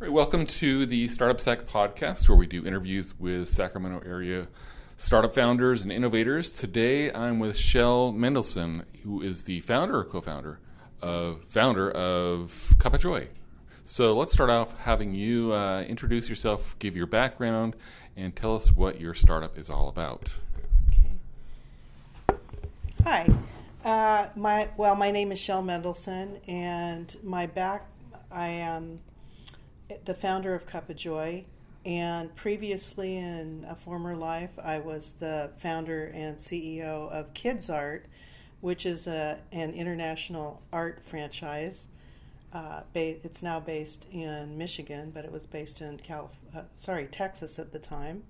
Right, welcome to the Startup Sac podcast, where we do interviews with Sacramento area startup founders and innovators. Today, I'm with Shel Mendelson, who is the founder or co-founder of Cup of Joy. So let's start off having you introduce yourself, give your background, and tell us what your startup is all about. Okay. Hi. My name is Shel Mendelson, and I am the founder of Cup of Joy, and previously in a former life I was the founder and CEO of Kids Art, which is an international art franchise. It's now based in Michigan, but it was based in Texas at the time.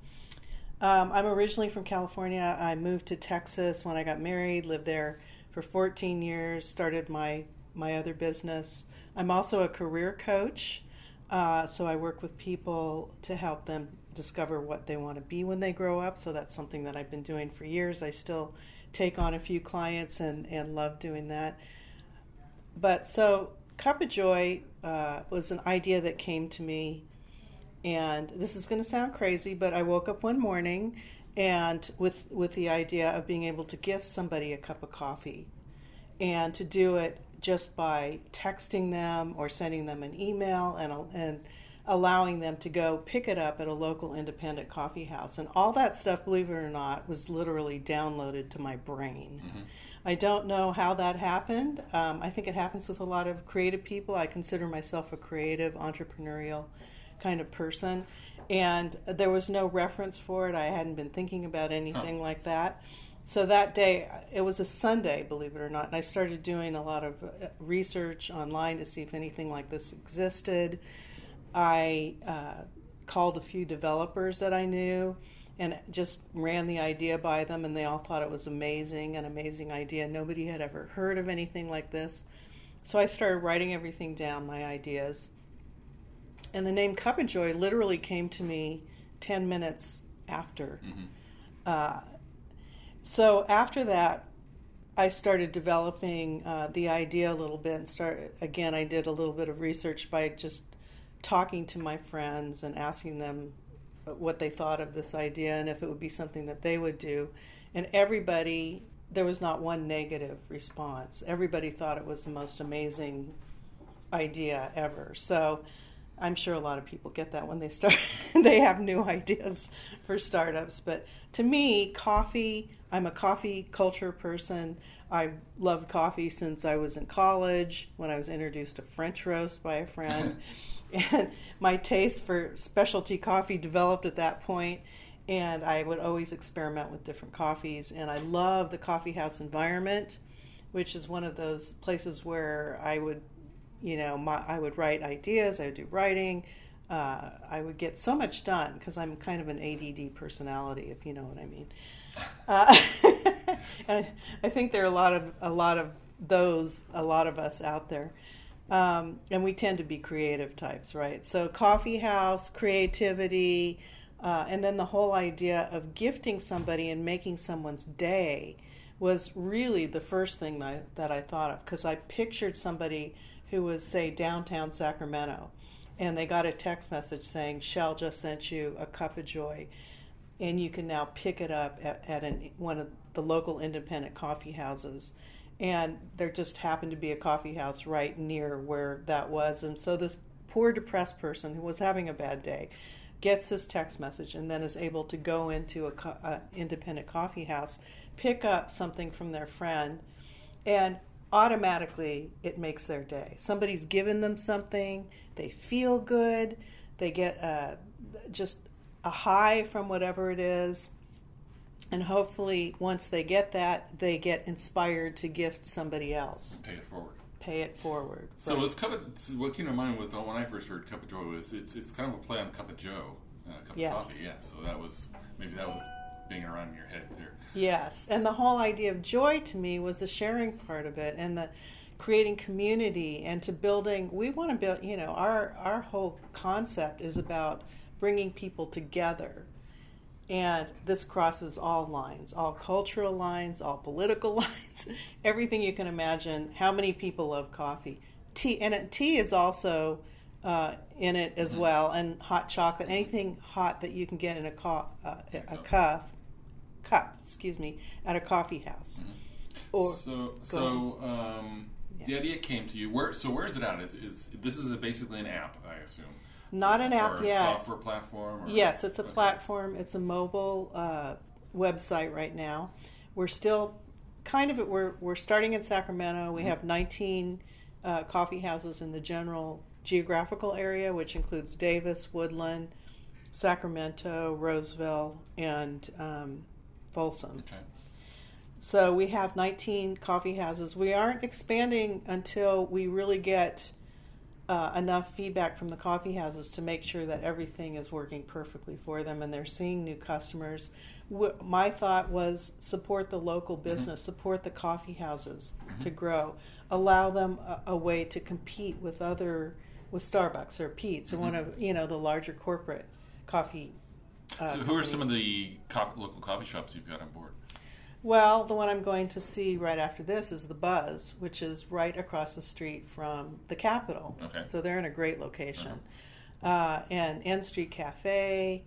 I'm originally from California. I moved to Texas when I got married, lived there for 14 years, started my other business. I'm also a career coach. So I work with people to help them discover what they want to be when they grow up. So that's something that I've been doing for years. I still take on a few clients and love doing that. But so Cup of Joy was an idea that came to me. And this is going to sound crazy, but I woke up one morning and with the idea of being able to give somebody a cup of coffee, and to do it just by texting them or sending them an email and allowing them to go pick it up at a local independent coffee house. And all that stuff, believe it or not, was literally downloaded to my brain. Mm-hmm. I don't know how that happened. I think it happens with a lot of creative people. I consider myself a creative, entrepreneurial kind of person. And there was no reference for it. I hadn't been thinking about anything like that. So that day, it was a Sunday, believe it or not, and I started doing a lot of research online to see if anything like this existed. I called a few developers that I knew and just ran the idea by them, and they all thought it was an amazing idea. Nobody had ever heard of anything like this. So I started writing everything down, my ideas. And the name Cup of Joy literally came to me 10 minutes after. Mm-hmm. So after that, I started developing the idea a little bit, and I did a little bit of research by just talking to my friends and asking them what they thought of this idea and if it would be something that they would do. And everybody, there was not one negative response. Everybody thought it was the most amazing idea ever. So I'm sure a lot of people get that when they start. They have new ideas for startups. But to me, coffee, I'm a coffee culture person. I love coffee since I was in college, when I was introduced to French roast by a friend. And my taste for specialty coffee developed at that point. And I would always experiment with different coffees. And I love the coffee house environment, which is one of those places where I would I would write ideas, I would do writing, I would get so much done, because I'm kind of an ADD personality, if you know what I mean. And I think there are a lot of us out there. And we tend to be creative types, right? So coffee house, creativity, and then the whole idea of gifting somebody and making someone's day was really the first thing that I thought of, because I pictured somebody who was, say, downtown Sacramento, and they got a text message saying, Shel just sent you a cup of joy, and you can now pick it up at one of the local independent coffee houses. And there just happened to be a coffee house right near where that was. And so this poor, depressed person who was having a bad day gets this text message and then is able to go into an independent coffee house, pick up something from their friend, and automatically it makes their day. Somebody's given them something, they feel good, they get just a high from whatever it is, and hopefully once they get that, they get inspired to gift somebody else. Pay it forward. So right. What came to mind when I first heard Cup of Joy was it's kind of a play on Cup of Joe, of coffee, yeah. So that was being around in your head there. Yes, and the whole idea of joy to me was the sharing part of it, and the creating community, and to building. We want to build. Our whole concept is about bringing people together, and this crosses all lines, all cultural lines, all political lines, everything you can imagine. How many people love coffee? Tea is also in it as well, and hot chocolate, anything hot that you can get in a cup, at a coffee house. Mm-hmm. Or the idea came to you. Where is it at? This is basically an app, I assume. Not an app yet. Or a software platform? Yes, it's a platform. It's a mobile website right now. We're still kind of we're starting in Sacramento. We have 19 coffee houses in the general geographical area, which includes Davis, Woodland, Sacramento, Roseville, and Folsom. Okay. So we have 19 coffee houses. We aren't expanding until we really get enough feedback from the coffee houses to make sure that everything is working perfectly for them and they're seeing new customers. My thought was support the local business, support the coffee houses to grow, allow them a way to compete with Starbucks or Peet's or one of the larger corporate coffee. So who companies. Are some of the local coffee shops you've got on board? Well, the one I'm going to see right after this is The Buzz, which is right across the street from the Capitol. Okay. So they're in a great location. And N Street Cafe.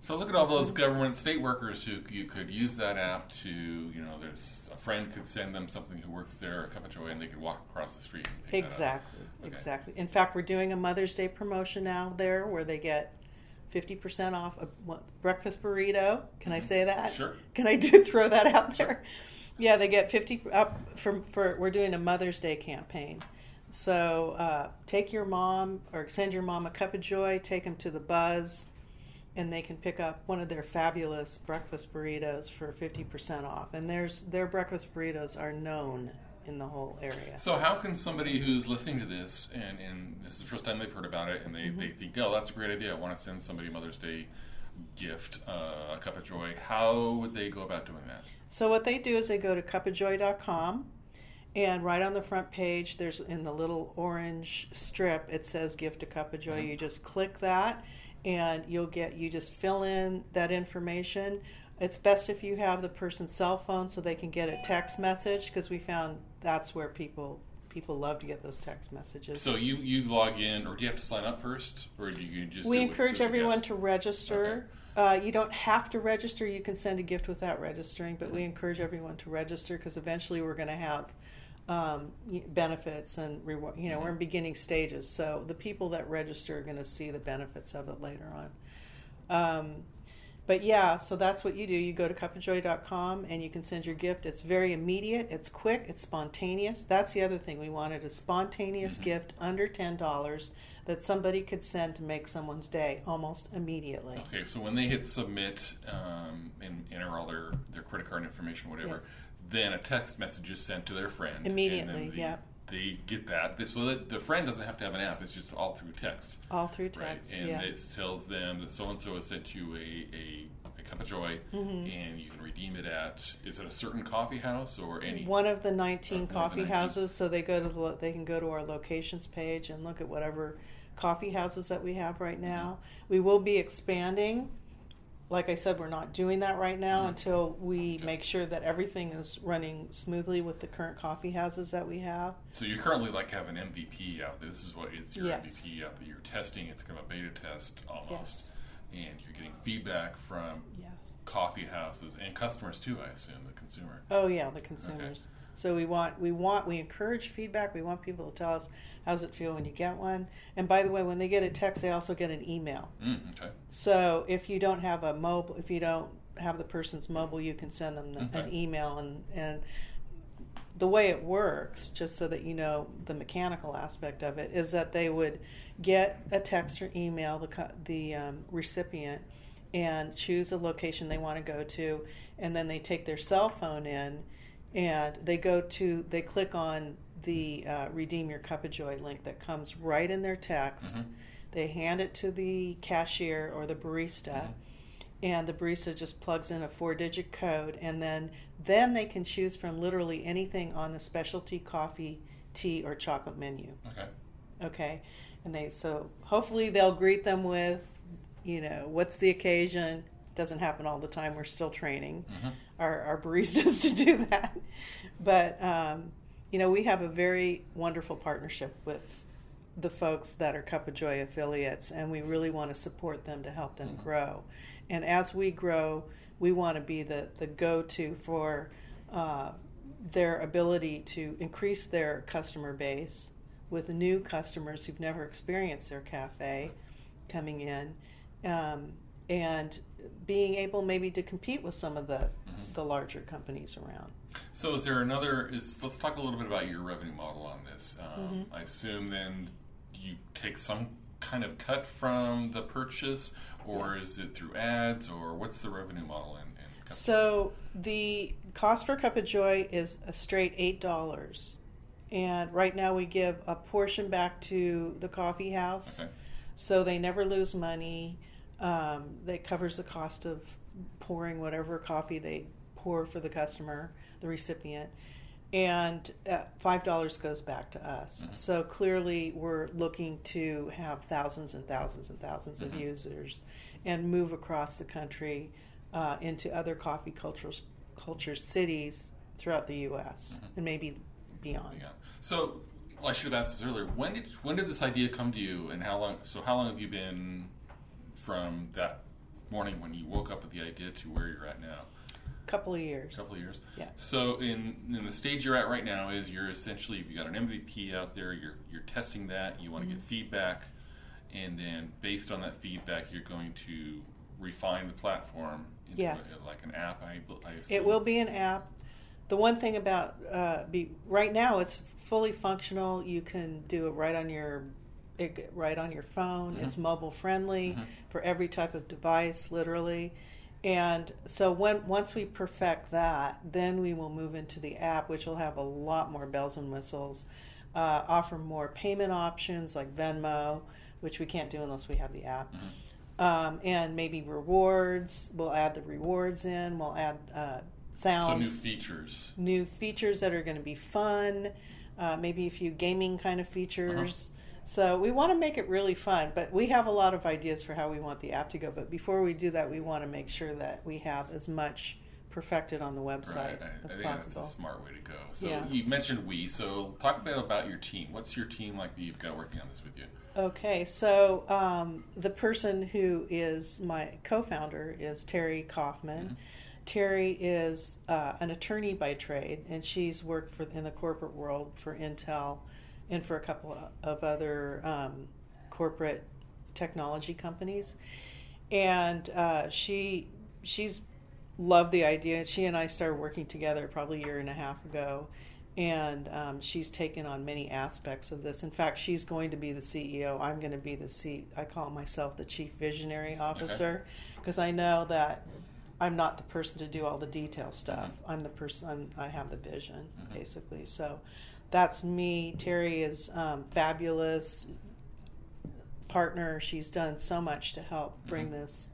So look at all those government state workers who you could use that app to, there's a friend could send them something who works there, a Cup of Joy, and they could walk across the street and pick that up. Okay. Exactly. In fact, we're doing a Mother's Day promotion now there where they get 50% off a breakfast burrito. Can I say that? Sure. Can I throw that out there? Sure. Yeah, they get 50 up for we're doing a Mother's Day campaign. So take your mom or send your mom a Cup of Joy, take them to The Buzz, and they can pick up one of their fabulous breakfast burritos for 50% off. And their breakfast burritos are known in the whole area. So how can somebody who's listening to this, and this is the first time they've heard about it, and they think, oh, that's a great idea, I want to send somebody a Mother's Day gift, a Cup of Joy, how would they go about doing that? So what they do is they go to cupofjoy.com, and right on the front page, there's in the little orange strip, it says gift a Cup of Joy. You just click that, and you just fill in that information. It's best if you have the person's cell phone so they can get a text message, because we found that's where people love to get those text messages. So you log in, or do you have to sign up first, or do you just? We encourage everyone to register. Okay. You don't have to register. You can send a gift without registering, but we encourage everyone to register because eventually we're going to have benefits and reward. We're in beginning stages, so the people that register are going to see the benefits of it later on. But yeah, so that's what you do. You go to cupofjoy.com and you can send your gift. It's very immediate, it's quick, it's spontaneous. That's the other thing we wanted, a spontaneous gift under $10 that somebody could send to make someone's day almost immediately. Okay, so when they hit submit and enter all their credit card information, whatever, then a text message is sent to their friend. Immediately, and then they get that, so that the friend doesn't have to have an app. It's just all through text. All through text, right? And it tells them that so-and-so has sent you a Cup of Joy, and you can redeem it at, is it a certain coffee house or any? One of the 19 coffee houses, so they go to they can go to our locations page and look at whatever coffee houses that we have right now. We will be expanding. Like I said, we're not doing that right now until we make sure that everything is running smoothly with the current coffee houses that we have. So you currently have an MVP out. This is what it's your MVP out that you're testing. It's kind of a beta test almost, and you're getting feedback from coffee houses and customers too. I assume the consumer. Oh yeah, the consumers. Okay. So we encourage feedback. We want people to tell us, how's it feel when you get one? And by the way, when they get a text, they also get an email. Okay. So if you don't have if you don't have the person's mobile, you can send them an email. And the way it works, just so that you know the mechanical aspect of it, is that they would get a text or email, the recipient, and choose a location they want to go to, and then they take their cell phone in, and they click on the Redeem Your Cup of Joy link that comes right in their text. They hand it to the cashier or the barista, and the barista just plugs in a 4-digit code, and then they can choose from literally anything on the specialty coffee, tea, or chocolate menu. Okay. And so hopefully they'll greet them with, what's the occasion. Doesn't happen all the time. We're still training our baristas to do that, but we have a very wonderful partnership with the folks that are Cup of Joy affiliates, and we really want to support them to help them grow. And as we grow, we want to be the go-to for their ability to increase their customer base with new customers who've never experienced their cafe coming in, and being able maybe to compete with some of the larger companies around. So is there another, let's talk a little bit about your revenue model on this. I assume then you take some kind of cut from the purchase, or is it through ads, or what's the revenue model in Cup So of Joy? The cost for Cup of Joy is a straight $8, and right now we give a portion back to the coffee house, so they never lose money. That covers the cost of pouring whatever coffee they pour for the customer, the recipient, and $5 goes back to us. So clearly we're looking to have thousands and thousands and thousands of users and move across the country into other coffee culture cities throughout the U.S. and maybe beyond. So I should have asked this earlier. When did this idea come to you, and how long? So how long have you been from that morning when you woke up with the idea to where you're at now? Couple of years. Yeah. So in the stage you're at right now is you're essentially, if you got an MVP out there, you're testing that, you want to get feedback, and then based on that feedback, you're going to refine the platform into like an app, I assume. It will be an app. The one thing about right now, it's fully functional. You can do it right on your phone. It's mobile friendly for every type of device, literally. And so once we perfect that, then we will move into the app, which will have a lot more bells and whistles, offer more payment options like Venmo, which we can't do unless we have the app, and maybe rewards. We'll add the rewards in. We'll add sounds. So new features that are going to be fun, maybe a few gaming kind of features. So we want to make it really fun, but we have a lot of ideas for how we want the app to go. But before we do that, we want to make sure that we have as much perfected on the website as possible. I think that's a smart way to go. So you mentioned we. So talk a bit about your team. What's your team like that you've got working on this with you? Okay, so the person who is my co-founder is Terry Kaufman. Terry is an attorney by trade, and she's worked in the corporate world for Intel and for a couple of other corporate technology companies. And she's loved the idea. She and I started working together probably a year and a half ago, and she's taken on many aspects of this. In fact, she's going to be the CEO. I'm going to be I call myself the Chief Visionary Officer, because I know that I'm not the person to do all the detail stuff. I'm the person, I have the vision, basically. So that's me. Terry is fabulous partner. She's done so much to help bring this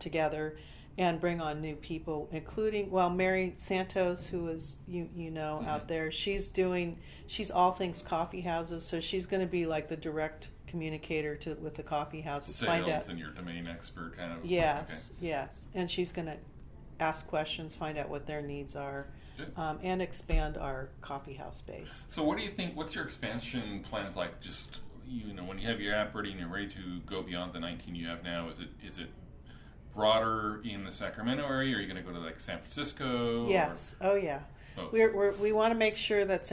together and bring on new people, including, Mary Santos, who is, you know, out there. She's all things coffee houses, so she's going to be like the direct communicator with the coffee houses. Sales and your domain expert kind of. Yes. And she's going to ask questions, find out what their needs are. And expand our coffee house base. So what do you think, what's your expansion plans like? Just, when you have your app ready and you're ready to go beyond the 19 you have now, is it broader in the Sacramento area? Are you going to go to San Francisco? Yes. Or? Oh, yeah. Both. We want to make sure that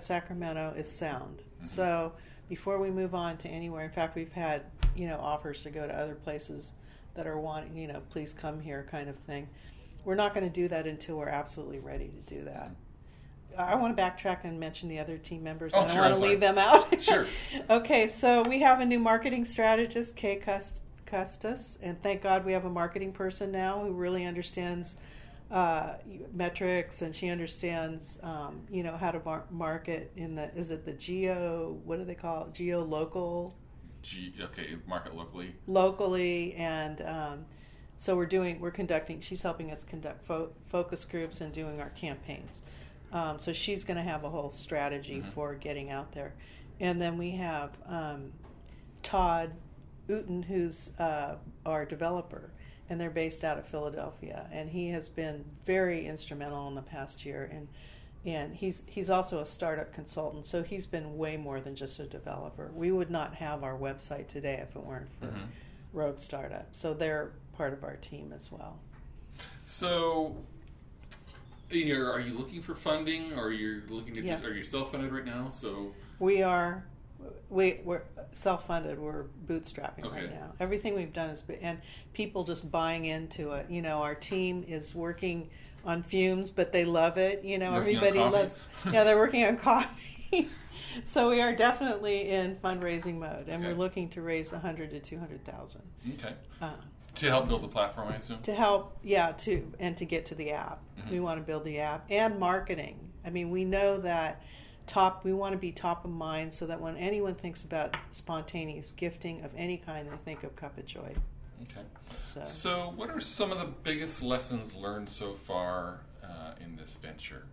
Sacramento is sound. So before we move on to anywhere, in fact, we've had, offers to go to other places that are wanting, please come here kind of thing. We're not going to do that until we're absolutely ready to do that. I want to backtrack and mention the other team members. I don't want to leave them out. Sure. Okay, so we have a new marketing strategist, Kay Custis, and thank God we have a marketing person now who really understands metrics, and she understands, how to market geo-local? Market locally. Locally, and... so she's helping us conduct focus groups and doing our campaigns. So she's going to have a whole strategy for getting out there. And then we have Todd Uten, who's our developer, and they're based out of Philadelphia. And he has been very instrumental in the past year in And he's also a startup consultant, so he's been way more than just a developer. We would not have our website today if it weren't for Rogue Startup. So they're part of our team as well. So, are you looking for funding, or are you looking at? Yes. Are you self-funded right now? So we are. We're self-funded. We're bootstrapping right now. Everything we've done is, and people just buying into it. Our team is working on fumes, but they love it. Everybody loves. Yeah, they're working on coffee. So we are definitely in fundraising mode, and we're looking to raise $100,000 to $200,000. Okay. To help build the platform, I assume. To help, to get to the app. Mm-hmm. We want to build the app and marketing. I mean, we know that we want to be top of mind so that when anyone thinks about spontaneous gifting of any kind, they think of Cup of Joy. Okay. So what are some of the biggest lessons learned so far in this venture?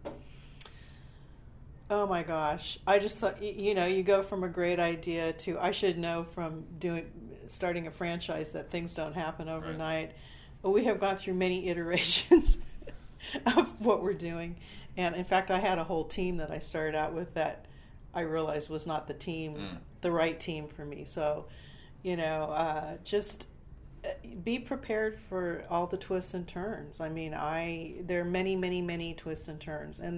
Oh my gosh. I just thought, you go from a great idea to, I should know from starting a franchise that things don't happen overnight. Right. But we have gone through many iterations of what we're doing. And in fact, I had a whole team that I started out with that I realized was not the team, the right team for me. So, just be prepared for all the twists and turns. I mean, there are many, many, many twists and turns, and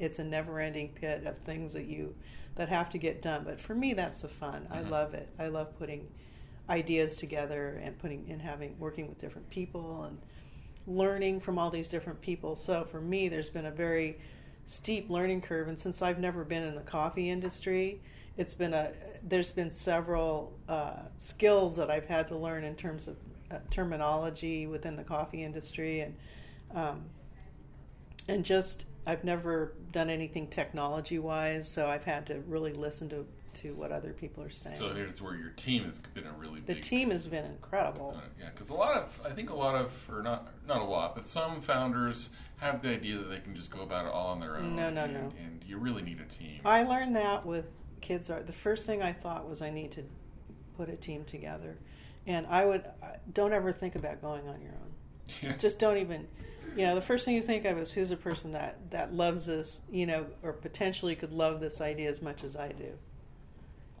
it's a never-ending pit of things that have to get done. But for me, that's the fun. Mm-hmm. I love it. I love putting ideas together and working with different people and learning from all these different people. So for me, there's been a very steep learning curve, and since I've never been in the coffee industry, there's been several skills that I've had to learn in terms of terminology within the coffee industry, and just I've never done anything technology-wise, so I've had to really listen to what other people are saying. So here's where your team has been a really big... The team has been incredible. Yeah, because but some founders have the idea that they can just go about it all on their own. No. And you really need a team. I learned that with Kids Art. The first thing I thought was I need to put a team together, and don't ever think about going on your own. Yeah. Just don't even, the first thing you think of is who's a person that loves this, or potentially could love this idea as much as I do.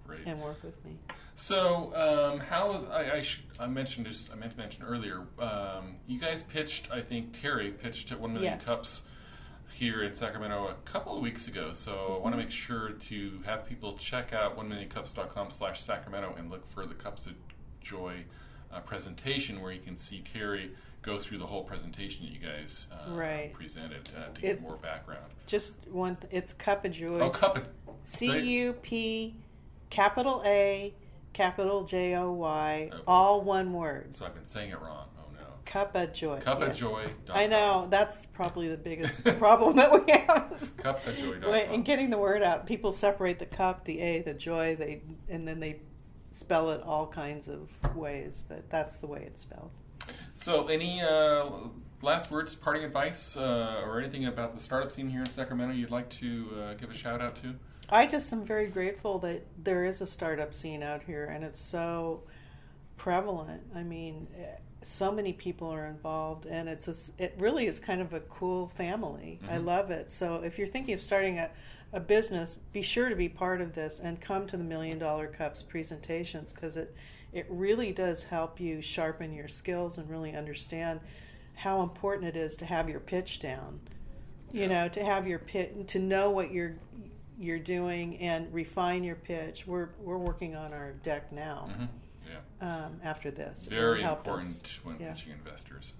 Great. And work with me. So, I meant to mention earlier, you guys pitched, I think Terry pitched at 1 Million Cups here in Sacramento a couple of weeks ago. So I want to make sure to have people check out 1millioncups.com/Sacramento and look for the Cups of Joy presentation, where you can see Terry go through the whole presentation that you guys presented to get more background. Just one. It's Cup of Joy. Oh, Cup of Joy. C-U-P. Capital A, capital J-O-Y, all one word. So I've been saying it wrong. Oh, no. Cup of Joy. Cupofjoy.com. I know. That's probably the biggest problem that we have. Cupofjoy.com. And getting the word out. People separate the cup, the A, the joy, and then they spell it all kinds of ways. But that's the way it's spelled. So any last words, parting advice, or anything about the startup scene here in Sacramento you'd like to give a shout-out to? I just am very grateful that there is a startup scene out here, and it's so prevalent. I mean, so many people are involved, and it really is kind of a cool family. Mm-hmm. I love it. So if you're thinking of starting a business, be sure to be part of this and come to the $1 Million Cups presentations, because it really does help you sharpen your skills and really understand how important it is to have your pitch down, to have your pitch, to know what you're doing and refine your pitch. We're working on our deck now. Mm-hmm. Yeah. After this, very important when pitching investors.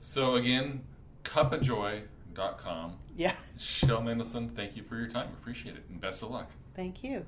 So again, cupofjoy.com. Yeah. Shel Mendelson, thank you for your time. Appreciate it, and best of luck. Thank you.